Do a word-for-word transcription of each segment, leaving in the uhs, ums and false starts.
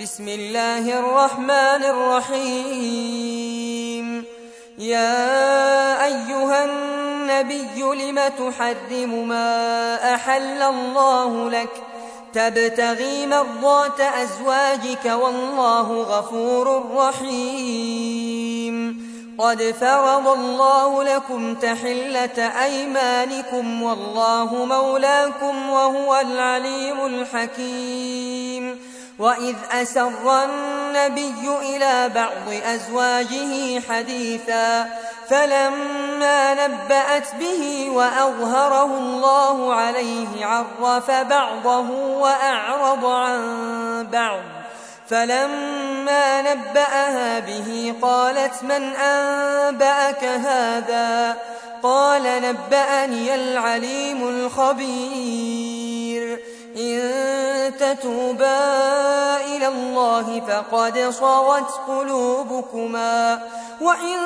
بسم الله الرحمن الرحيم. يا أيها النبي لم تحرم ما أحل الله لك تبتغي مرضات أزواجك والله غفور رحيم. قد فرض الله لكم تحلة أيمانكم والله مولاكم وهو العليم الحكيم. وإذ أسر النبي إلى بعض أزواجه حديثا فلما نبأت به وأظهره الله عليه عرف بعضه وأعرض عن بعض، فلما نبأها به قالت من أنبأك هذا؟ قال نبأني العليم الخبير. إن تتوبا إلى الله فقد صغت قلوبكما وإن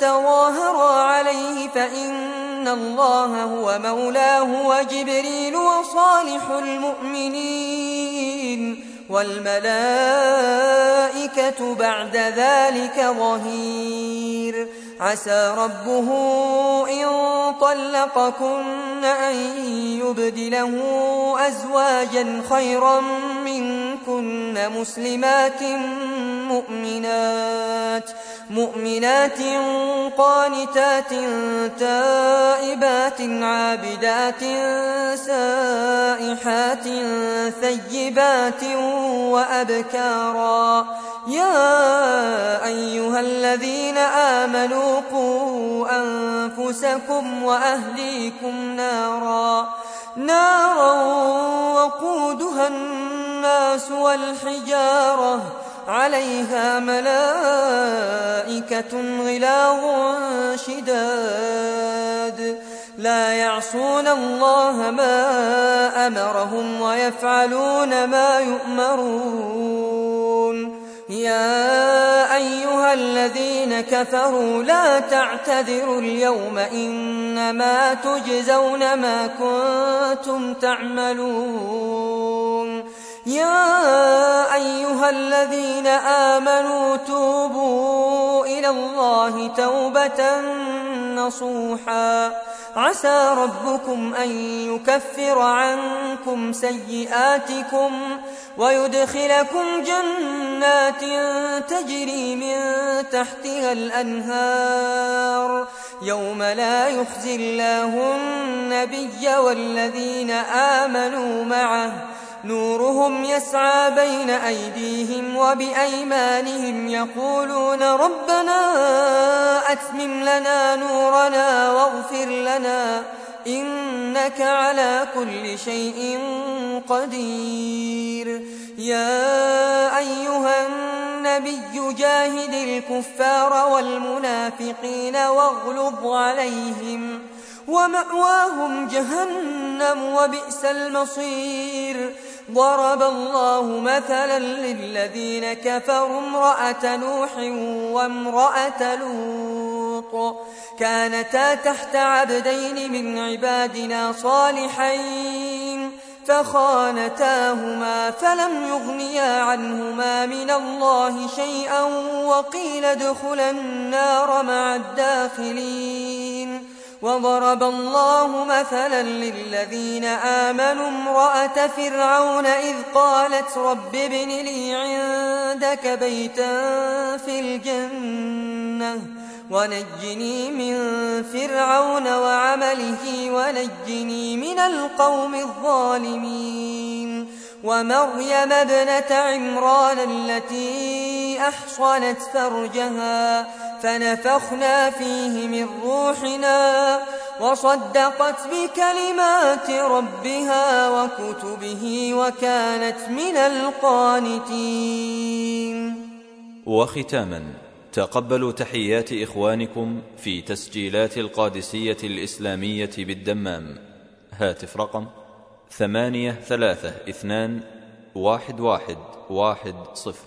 تظاهرا عليه فإن الله هو مولاه وجبريل وصالح المؤمنين والملائكة بعد ذلك ظهير. عسى ربه إن طلقكن أن يبدله أزواجا خيرا منكن مسلمات مؤمنات مؤمنات قانتات تائبات عابدات سائحات ثيبات وأبكارا. يا أيها الذين آمنوا قوا أنفسكم وأهليكم نارا نارا وقودها الناس والحجارة عليها ملائكة غلاظ شداد لا يعصون الله ما أمرهم ويفعلون ما يؤمرون. يا أيها الذين كفروا لا تعتذروا اليوم إنما تجزون ما كنتم تعملون. يا أيها الذين آمنوا توبوا إلى الله توبة نصوحا. عسى ربكم أن يكفر عنكم سيئاتكم ويدخلكم جنات تجري من تحتها الأنهار يوم لا يخزي الله النبي والذين آمنوا معه نورهم يسعى بين أيديهم وبأيمانهم يقولون ربنا أتمم لنا نورنا واغفر لنا إنك على كل شيء قدير. يا أيها النبي جاهد الكفار والمنافقين واغلظ عليهم ومأواهم جهنم وبئس المصير. ضرب الله مثلا للذين كفروا امرأة نوح وامرأة لوط كانتا تحت عبدين من عبادنا صالحين فخانتاهما فلم يغنيا عنهما من الله شيئا وقيل ادخلا النار مع الداخلين. وضرب الله مثلا للذين آمنوا امرأة فرعون إذ قالت رب ابن لي عندك بيتا في الجنة ونجني من فرعون وعمله ونجني من القوم الظالمين. ومريم ابنة عمران التي أحصنت فرجها فنفخنا فيه من روحنا وصدقت بكلمات ربها وكتبه وكانت من القانتين. وختاما تقبلوا تحيات إخوانكم في تسجيلات القادسية الإسلامية بالدمام. هاتف رقم ثمانية ثلاثة اثنان واحد واحد واحد صفر.